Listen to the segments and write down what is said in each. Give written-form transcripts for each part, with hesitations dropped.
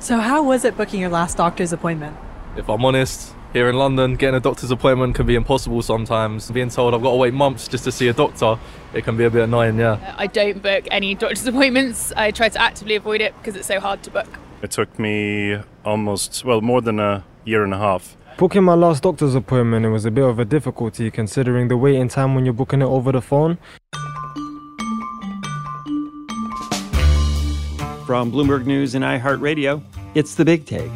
So how was it booking your last doctor's appointment? If I'm honest, here in London, getting a doctor's appointment can be impossible sometimes. Being told I've got to wait months just to see a doctor, it can be a bit annoying, yeah. I don't book any doctor's appointments. I try to actively avoid it because it's so hard to book. It took me almost, more than a year and a half. Booking my last doctor's appointment, it was a bit of a difficulty considering the waiting time when you're booking it over the phone. From Bloomberg News and iHeartRadio, it's The Big Take.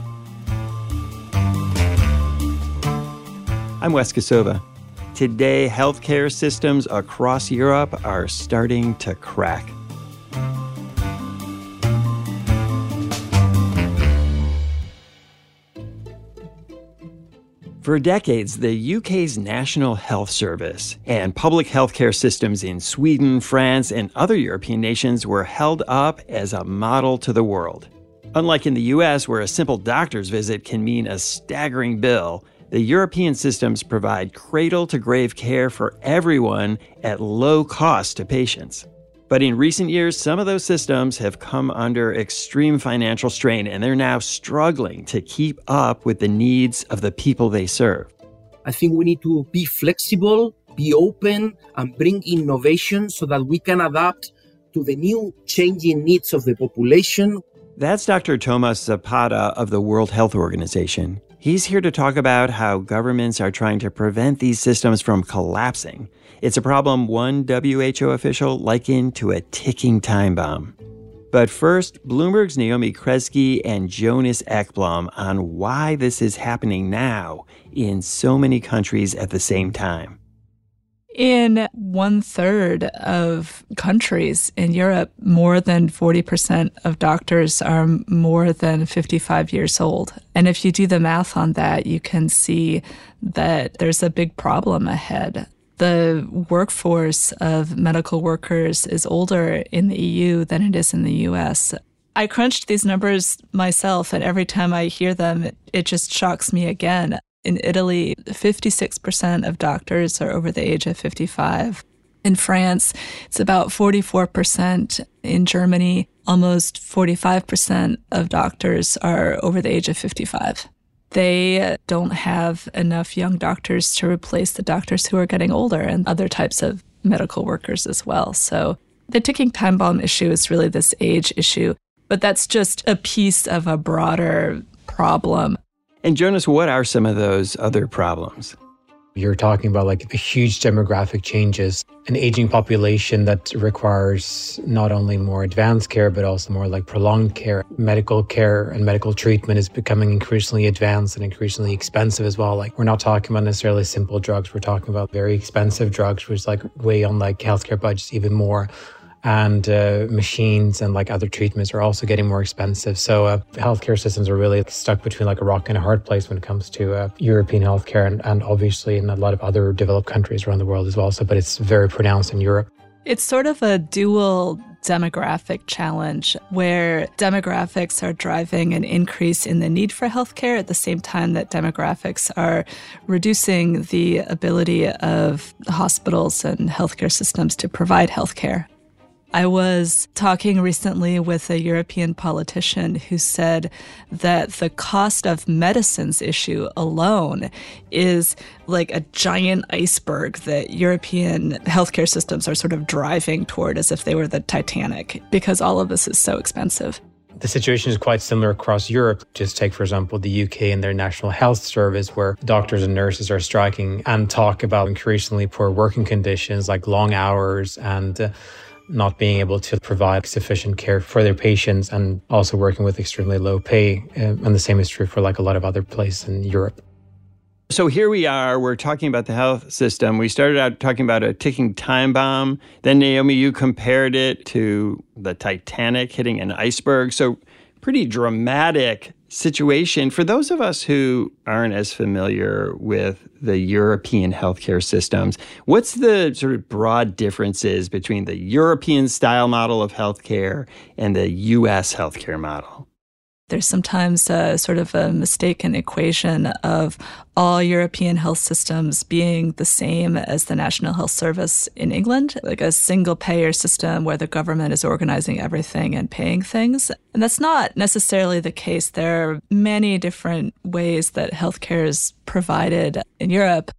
I'm Wes Kosova. Today, healthcare systems across Europe are starting to crack. For decades, the UK's National Health Service and public healthcare systems in Sweden, France, and other European nations were held up as a model to the world. Unlike in the US, where a simple doctor's visit can mean a staggering bill, the European systems provide cradle-to-grave care for everyone at low cost to patients. But in recent years, some of those systems have come under extreme financial strain, and they're now struggling to keep up with the needs of the people they serve. I think we need to be flexible, be open, and bring innovation so that we can adapt to the new changing needs of the population. That's Dr. Tomas Zapata of the World Health Organization. He's here to talk about how governments are trying to prevent these systems from collapsing. It's a problem one WHO official likened to a ticking time bomb. But first, Bloomberg's Naomi Kresge and Jonas Ekblom on why this is happening now in so many countries at the same time. In 1/3 of countries in Europe, more than 40% of doctors are more than 55 years old. And if you do the math on that, you can see that there's a big problem ahead. The workforce of medical workers is older in the EU than it is in the US. I crunched these numbers myself, and every time I hear them, it just shocks me again. In Italy, 56% of doctors are over the age of 55. In France, it's about 44%. In Germany, almost 45% of doctors are over the age of 55. They don't have enough young doctors to replace the doctors who are getting older and other types of medical workers as well. So the ticking time bomb issue is really this age issue, but that's just a piece of a broader problem. And Jonas, what are some of those other problems? You're talking about like huge demographic changes, an aging population that requires not only more advanced care, but also more like prolonged care. Medical care and medical treatment is becoming increasingly advanced and increasingly expensive as well. Like, we're not talking about necessarily simple drugs. We're talking about very expensive drugs, which like weigh on like healthcare budgets even more. And machines and like other treatments are also getting more expensive. So healthcare systems are really stuck between like a rock and a hard place when it comes to European healthcare and obviously in a lot of other developed countries around the world as well. So, but it's very pronounced in Europe. It's sort of a dual demographic challenge where demographics are driving an increase in the need for healthcare at the same time that demographics are reducing the ability of hospitals and healthcare systems to provide healthcare. I was talking recently with a European politician who said that the cost of medicines issue alone is like a giant iceberg that European healthcare systems are sort of driving toward as if they were the Titanic, because all of this is so expensive. The situation is quite similar across Europe. Just take, for example, the UK and their National Health Service, where doctors and nurses are striking and talk about increasingly poor working conditions, like long hours and not being able to provide sufficient care for their patients and also working with extremely low pay. And the same is true for like a lot of other places in Europe. So here we are, we're talking about the health system. We started out talking about a ticking time bomb. Then Naomi, you compared it to the Titanic hitting an iceberg. So pretty dramatic situation. For those of us who aren't as familiar with the European healthcare systems, what's the sort of broad differences between the European style model of healthcare and the U.S. healthcare model? There's sometimes sort of a mistaken equation of all European health systems being the same as the National Health Service in England, like a single payer system where the government is organizing everything and paying things. And that's not necessarily the case. There are many different ways that healthcare is provided in Europe.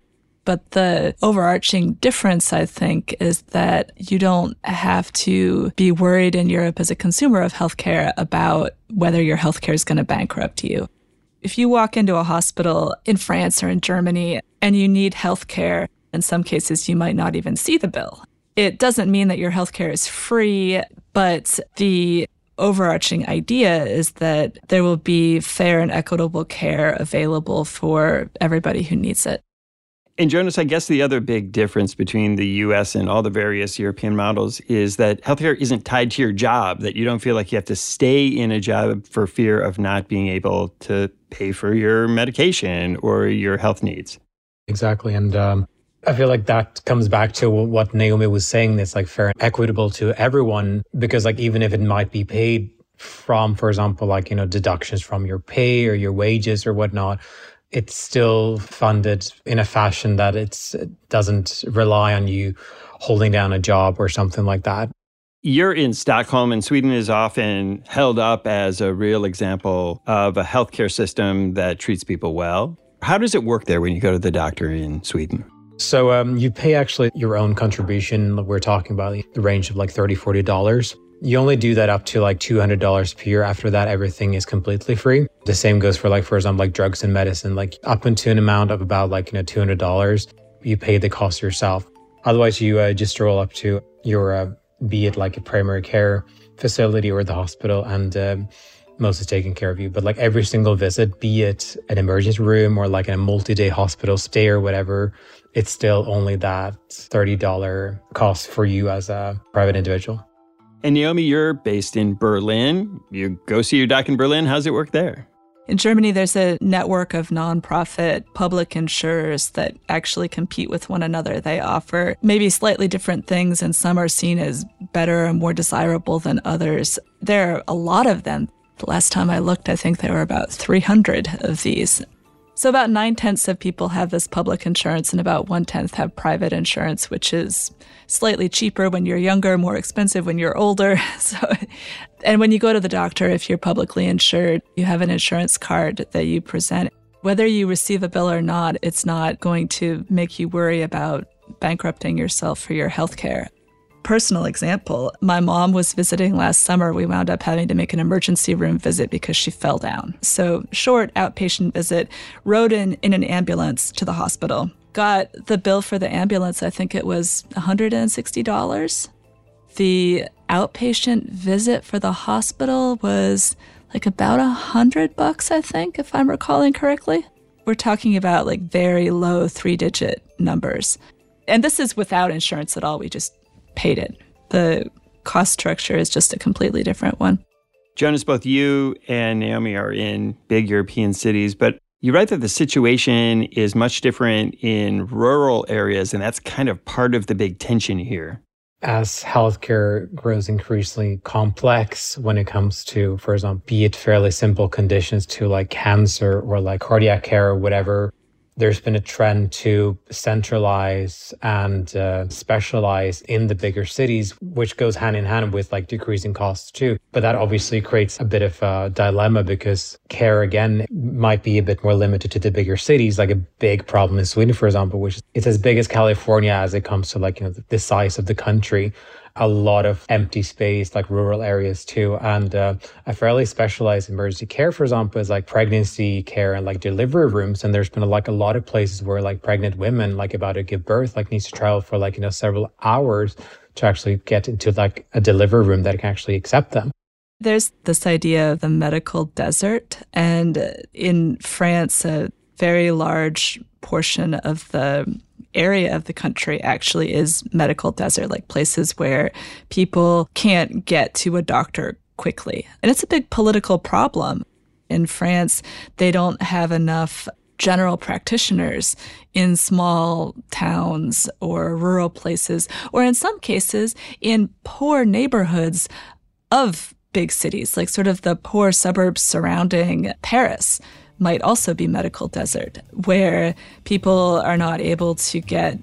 But the overarching difference, I think, is that you don't have to be worried in Europe as a consumer of healthcare about whether your healthcare is going to bankrupt you. If you walk into a hospital in France or in Germany and you need healthcare, in some cases you might not even see the bill. It doesn't mean that your healthcare is free, but the overarching idea is that there will be fair and equitable care available for everybody who needs it. And Jonas, I guess the other big difference between the U.S. and all the various European models is that healthcare isn't tied to your job, that you don't feel like you have to stay in a job for fear of not being able to pay for your medication or your health needs. Exactly. And I feel like that comes back to what Naomi was saying, that's like fair and equitable to everyone, because like even if it might be paid from, for example, like, you know, deductions from your pay or your wages or whatnot, it's still funded in a fashion that it doesn't rely on you holding down a job or something like that. You're in Stockholm, and Sweden is often held up as a real example of a healthcare system that treats people well. How does it work there when you go to the doctor in Sweden? So you pay actually your own contribution. We're talking about the range of like $30, $40. You only do that up to like $200 per year. After that, everything is completely free. The same goes for like, for example, like drugs and medicine, like up into an amount of about like, you know, $200, you pay the cost yourself. Otherwise, you just roll up to your, be it like a primary care facility or the hospital, and most is taken care of you. But like every single visit, be it an emergency room or like in a multi-day hospital stay or whatever, it's still only that $30 cost for you as a private individual. And Naomi, you're based in Berlin. You go see your doc in Berlin. How's it work there? In Germany, there's a network of nonprofit public insurers that actually compete with one another. They offer maybe slightly different things, and some are seen as better and more desirable than others. There are a lot of them. The last time I looked, I think there were about 300 of these. So about 9/10 of people have this public insurance, and about 1/10 have private insurance, which is slightly cheaper when you're younger, more expensive when you're older. So, and when you go to the doctor, if you're publicly insured, you have an insurance card that you present. Whether you receive a bill or not, it's not going to make you worry about bankrupting yourself for your health care. Personal example, my mom was visiting last summer. We wound up having to make an emergency room visit because she fell down. So short outpatient visit, rode in an ambulance to the hospital. Got the bill for the ambulance, I think it was $160. The outpatient visit for the hospital was like about $100, I think, if I'm recalling correctly. We're talking about like very low three-digit numbers. And this is without insurance at all. We just paid it. The cost structure is just a completely different one. Jonas, both you and Naomi are in big European cities, but you write that the situation is much different in rural areas, and that's kind of part of the big tension here. As healthcare grows increasingly complex when it comes to, for example, be it fairly simple conditions to like cancer or like cardiac care or whatever, there's been a trend to centralize and specialize in the bigger cities, which goes hand in hand with like decreasing costs too. But that obviously creates a bit of a dilemma because care, again, might be a bit more limited to the bigger cities. Like a big problem in Sweden, for example, which it's as big as California as it comes to like, you know, the size of the country. A lot of empty space, like rural areas too. And a fairly specialized emergency care, for example, is like pregnancy care and like delivery rooms. And there's been like a lot of places where like pregnant women, like about to give birth, like needs to travel for like, you know, several hours to actually get into like a delivery room that can actually accept them. There's this idea of the medical desert. And in France, a very large portion of the area of the country actually is medical desert, like places where people can't get to a doctor quickly. And it's a big political problem. In France, they don't have enough general practitioners in small towns or rural places, or in some cases, in poor neighborhoods of big cities, like sort of the poor suburbs surrounding Paris might also be medical desert, where people are not able to get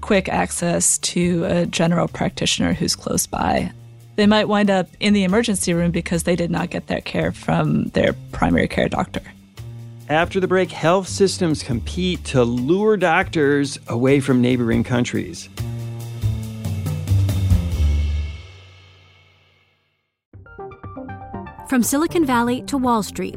quick access to a general practitioner who's close by. They might wind up in the emergency room because they did not get their care from their primary care doctor. After the break, health systems compete to lure doctors away from neighboring countries. From Silicon Valley to Wall Street,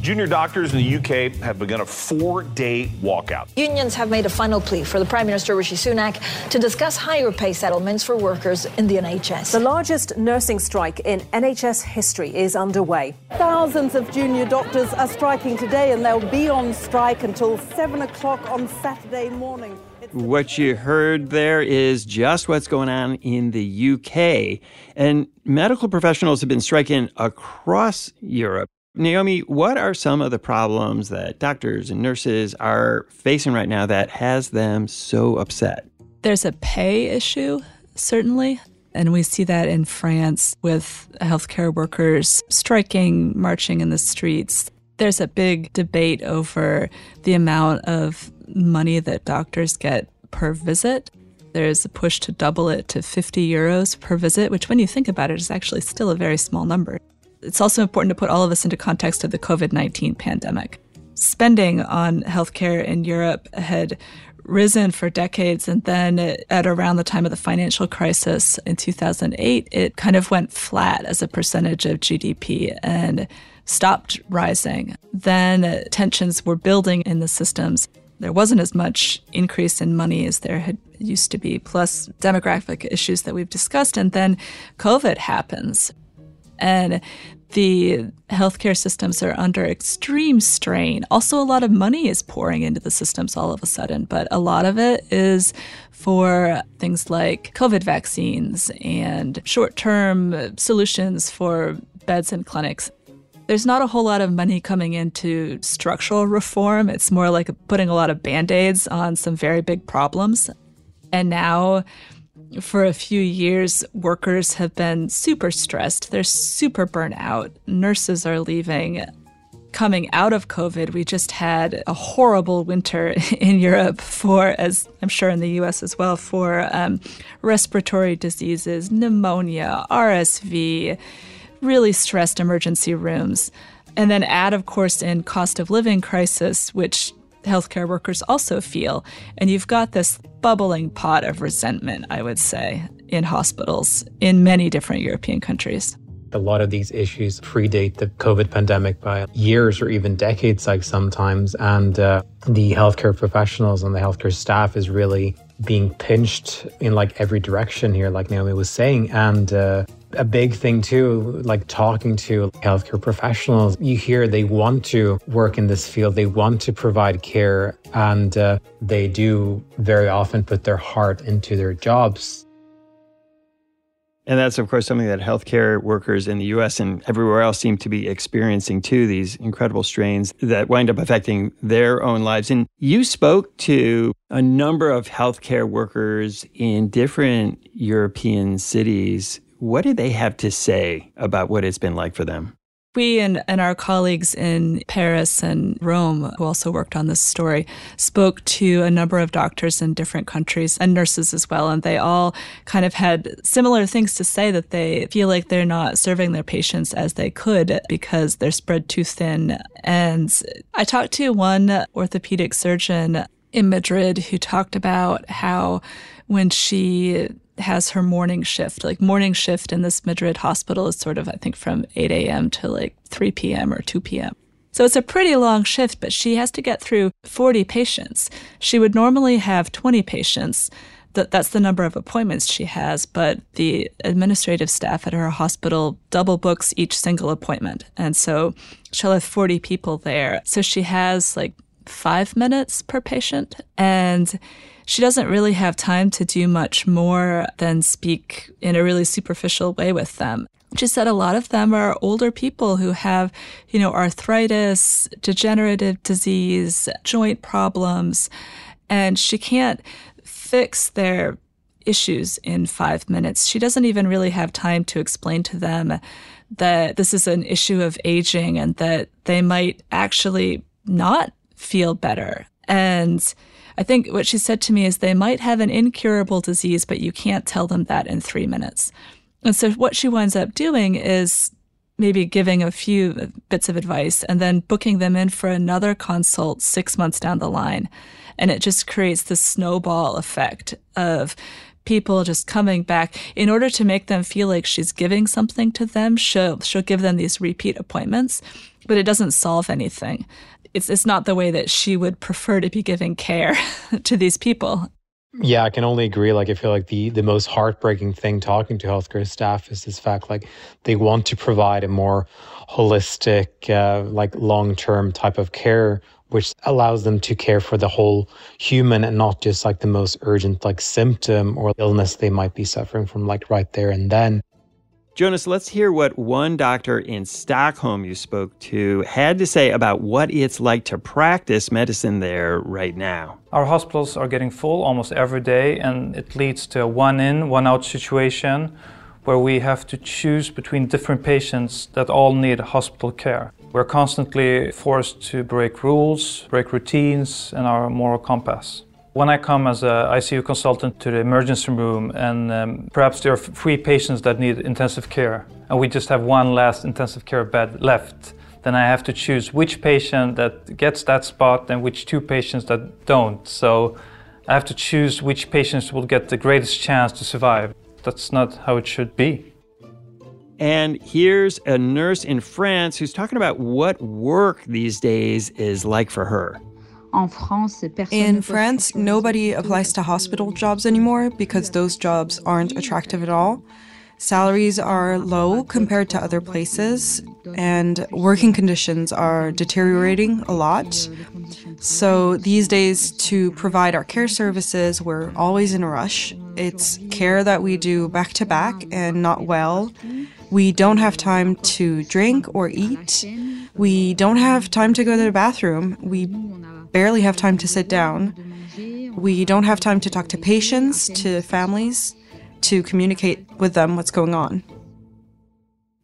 Junior doctors in the UK have begun a four-day walkout. Unions have made a final plea for the Prime Minister Rishi Sunak to discuss higher pay settlements for workers in the NHS. The largest nursing strike in NHS history is underway. Thousands of junior doctors are striking today, and they'll be on strike until 7 o'clock on Saturday morning. What you heard there is just what's going on in the UK. And medical professionals have been striking across Europe. Naomi, what are some of the problems that doctors and nurses are facing right now that has them so upset? There's a pay issue, certainly. And we see that in France with healthcare workers striking, marching in the streets. There's a big debate over the amount of money that doctors get per visit. There's a push to double it to 50 euros per visit, which when you think about it is actually still a very small number. It's also important to put all of this into context of the COVID-19 pandemic. Spending on healthcare in Europe had risen for decades, and then at around the time of the financial crisis in 2008, it kind of went flat as a percentage of GDP and stopped rising. Then tensions were building in the systems. There wasn't as much increase in money as there had used to be, plus demographic issues that we've discussed, and then COVID happens. And the healthcare systems are under extreme strain. Also, a lot of money is pouring into the systems all of a sudden, but a lot of it is for things like COVID vaccines and short-term solutions for beds and clinics. There's not a whole lot of money coming into structural reform. It's more like putting a lot of Band-Aids on some very big problems. And now, for a few years, workers have been super stressed. They're super burnt out. Nurses are leaving. Coming out of COVID, we just had a horrible winter in Europe for, as I'm sure in the U.S. as well, for respiratory diseases, pneumonia, RSV, really stressed emergency rooms. And then add, of course, in cost of living crisis, which healthcare workers also feel. And you've got this bubbling pot of resentment, I would say, in hospitals in many different European countries. A lot of these issues predate the COVID pandemic by years or even decades, like sometimes. And the healthcare professionals and the healthcare staff is really being pinched in like every direction here, like Naomi was saying. And a big thing too, like talking to healthcare professionals, you hear they want to work in this field, they want to provide care, and they do very often put their heart into their jobs. And that's, of course, something that healthcare workers in the U.S. and everywhere else seem to be experiencing too, these incredible strains that wind up affecting their own lives. And you spoke to a number of healthcare workers in different European cities. What do they have to say about what it's been like for them? We and our colleagues in Paris and Rome, who also worked on this story, spoke to a number of doctors in different countries and nurses as well. And they all kind of had similar things to say, that they feel like they're not serving their patients as they could because they're spread too thin. And I talked to one orthopedic surgeon in Madrid who talked about how when she has her morning shift, like morning shift in this Madrid hospital is sort of, I think, from 8 a.m. to like 3 p.m. or 2 p.m. So it's a pretty long shift, but she has to get through 40 patients. She would normally have 20 patients. That's the number of appointments she has, but the administrative staff at her hospital double books each single appointment. And so she'll have 40 people there. So she has like 5 minutes per patient, and she doesn't really have time to do much more than speak in a really superficial way with them. She said a lot of them are older people who have, you know, arthritis, degenerative disease, joint problems, and she can't fix their issues in 5 minutes. She doesn't even really have time to explain to them that this is an issue of aging and that they might actually not feel better. And I think what she said to me is they might have an incurable disease, but you can't tell them that in 3 minutes. And so what she winds up doing is maybe giving a few bits of advice and then booking them in for another consult 6 months down the line. And it just creates this snowball effect of people just coming back. In order to make them feel like she's giving something to them, she'll give them these repeat appointments, but it doesn't solve anything. It's not the way that she would prefer to be giving care to these people. Yeah, I can only agree. Like, I feel like the most heartbreaking thing talking to healthcare staff is this fact, like, they want to provide a more holistic, like, long-term type of care, which allows them to care for the whole human and not just like the most urgent, like, symptom or illness they might be suffering from, like, right there and then. Jonas, let's hear what one doctor in Stockholm you spoke to had to say about what it's like to practice medicine there right now. Our hospitals are getting full almost every day, and it leads to a one-in, one-out situation where we have to choose between different patients that all need hospital care. We're constantly forced to break rules, break routines, and our moral compass. When I come as an ICU consultant to the emergency room, and perhaps there are three patients that need intensive care, and we just have one last intensive care bed left, then I have to choose which patient that gets that spot and which two patients that don't. So I have to choose which patients will get the greatest chance to survive. That's not how it should be. And here's a nurse in France who's talking about what work these days is like for her. In France, nobody applies to hospital jobs anymore because those jobs aren't attractive at all. Salaries are low compared to other places, and working conditions are deteriorating a lot. So these days, to provide our care services, we're always in a rush. It's care that we do back to back and not well. We don't have time to drink or eat. We don't have time to go to the bathroom. We barely have time to sit down. We don't have time to talk to patients, to families, to communicate with them what's going on.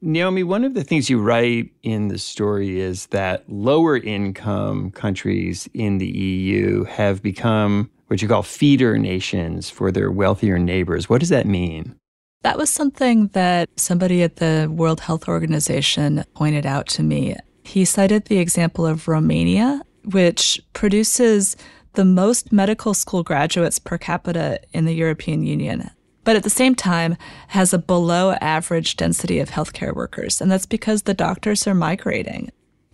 Naomi, one of the things you write in the story is that lower income countries in the EU have become what you call feeder nations for their wealthier neighbors. What does that mean? That was something that somebody at the World Health Organization pointed out to me. He cited the example of Romania, which produces the most medical school graduates per capita in the European Union, but at the same time has a below average density of healthcare workers. And that's because the doctors are migrating.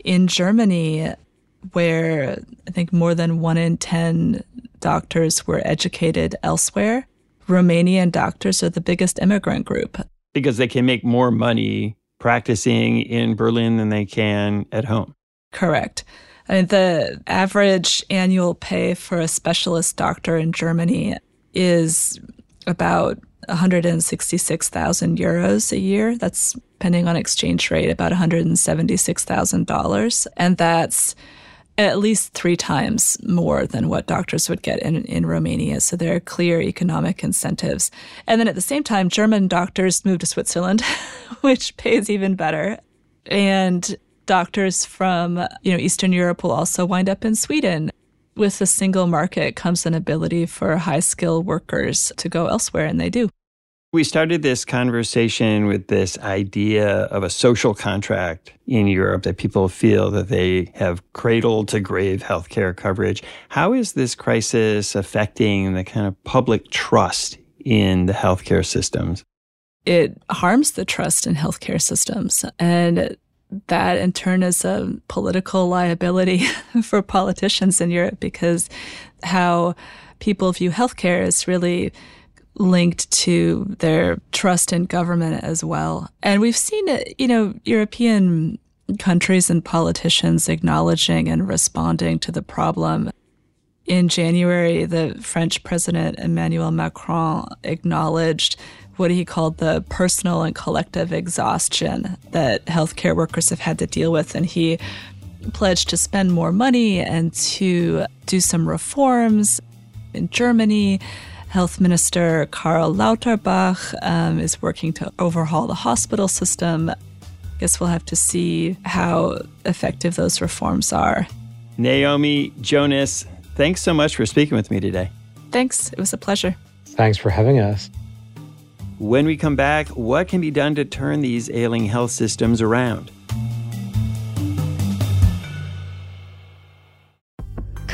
In Germany, where I think more than 1 in 10 doctors were educated elsewhere, Romanian doctors are the biggest immigrant group. Because they can make more money practicing in Berlin than they can at home. Correct. I mean, the average annual pay for a specialist doctor in Germany is about 166,000 euros a year. That's, depending on exchange rate, about $176,000. And that's at least 3 times more than what doctors would get in Romania. So there are clear economic incentives. And then at the same time, German doctors move to Switzerland, which pays even better. And doctors from, Eastern Europe will also wind up in Sweden. With a single market comes an ability for high-skilled workers to go elsewhere, and they do. We started this conversation with this idea of a social contract in Europe that people feel that they have cradle-to-grave healthcare coverage. How is this crisis affecting the kind of public trust in the healthcare systems? It harms the trust in healthcare systems, and that in turn is a political liability for politicians in Europe, because how people view healthcare is really linked to their trust in government as well. And we've seen, European countries and politicians acknowledging and responding to the problem. In January, the French president Emmanuel Macron acknowledged what he called the personal and collective exhaustion that healthcare workers have had to deal with. And he pledged to spend more money and to do some reforms. In Germany, Health Minister Karl Lauterbach is working to overhaul the hospital system. I guess we'll have to see how effective those reforms are. Naomi, Jonas, thanks so much for speaking with me today. Thanks. It was a pleasure. Thanks for having us. When we come back, what can be done to turn these ailing health systems around?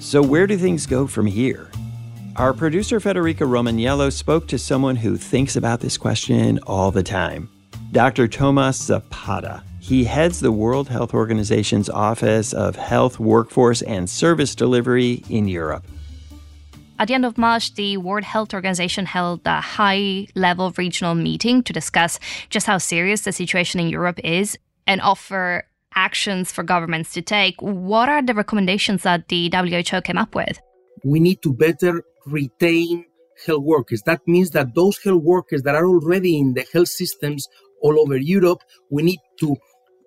So where do things go from here? Our producer, Federica Romaniello, spoke to someone who thinks about this question all the time, Dr. Tomas Zapata. He heads the World Health Organization's Office of Health, Workforce, and Service Delivery in Europe. At the end of March, the World Health Organization held a high-level regional meeting to discuss just how serious the situation in Europe is and offer actions for governments to take. What are the recommendations that the WHO came up with? We need to better retain health workers. That means that those health workers that are already in the health systems all over Europe, we need to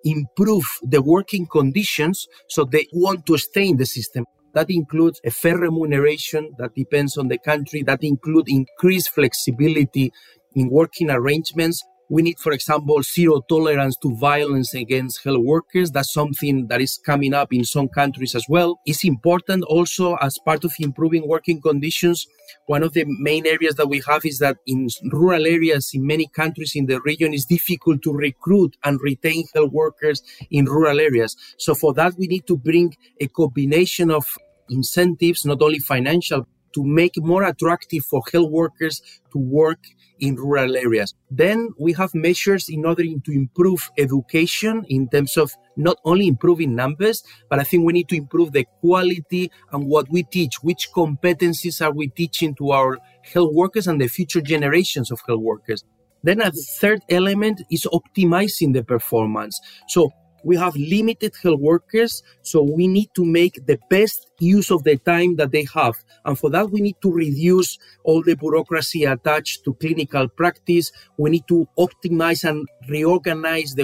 improve the working conditions so they want to stay in the system. That includes a fair remuneration that depends on the country. That includes increased flexibility in working arrangements. We need, for example, zero tolerance to violence against health workers. That's something that is coming up in some countries as well. It's important also as part of improving working conditions. One of the main areas that we have is that in rural areas, in many countries in the region, it's difficult to recruit and retain health workers in rural areas. So for that, we need to bring a combination of incentives, not only financial, to make it more attractive for health workers to work in rural areas. Then we have measures in order to improve education in terms of not only improving numbers, but I think we need to improve the quality and what we teach, which competencies are we teaching to our health workers and the future generations of health workers. Then a third element is optimizing the performance. So we have limited health workers, so we need to make the best use of the time that they have. And for that, we need to reduce all the bureaucracy attached to clinical practice. We need to optimize and reorganize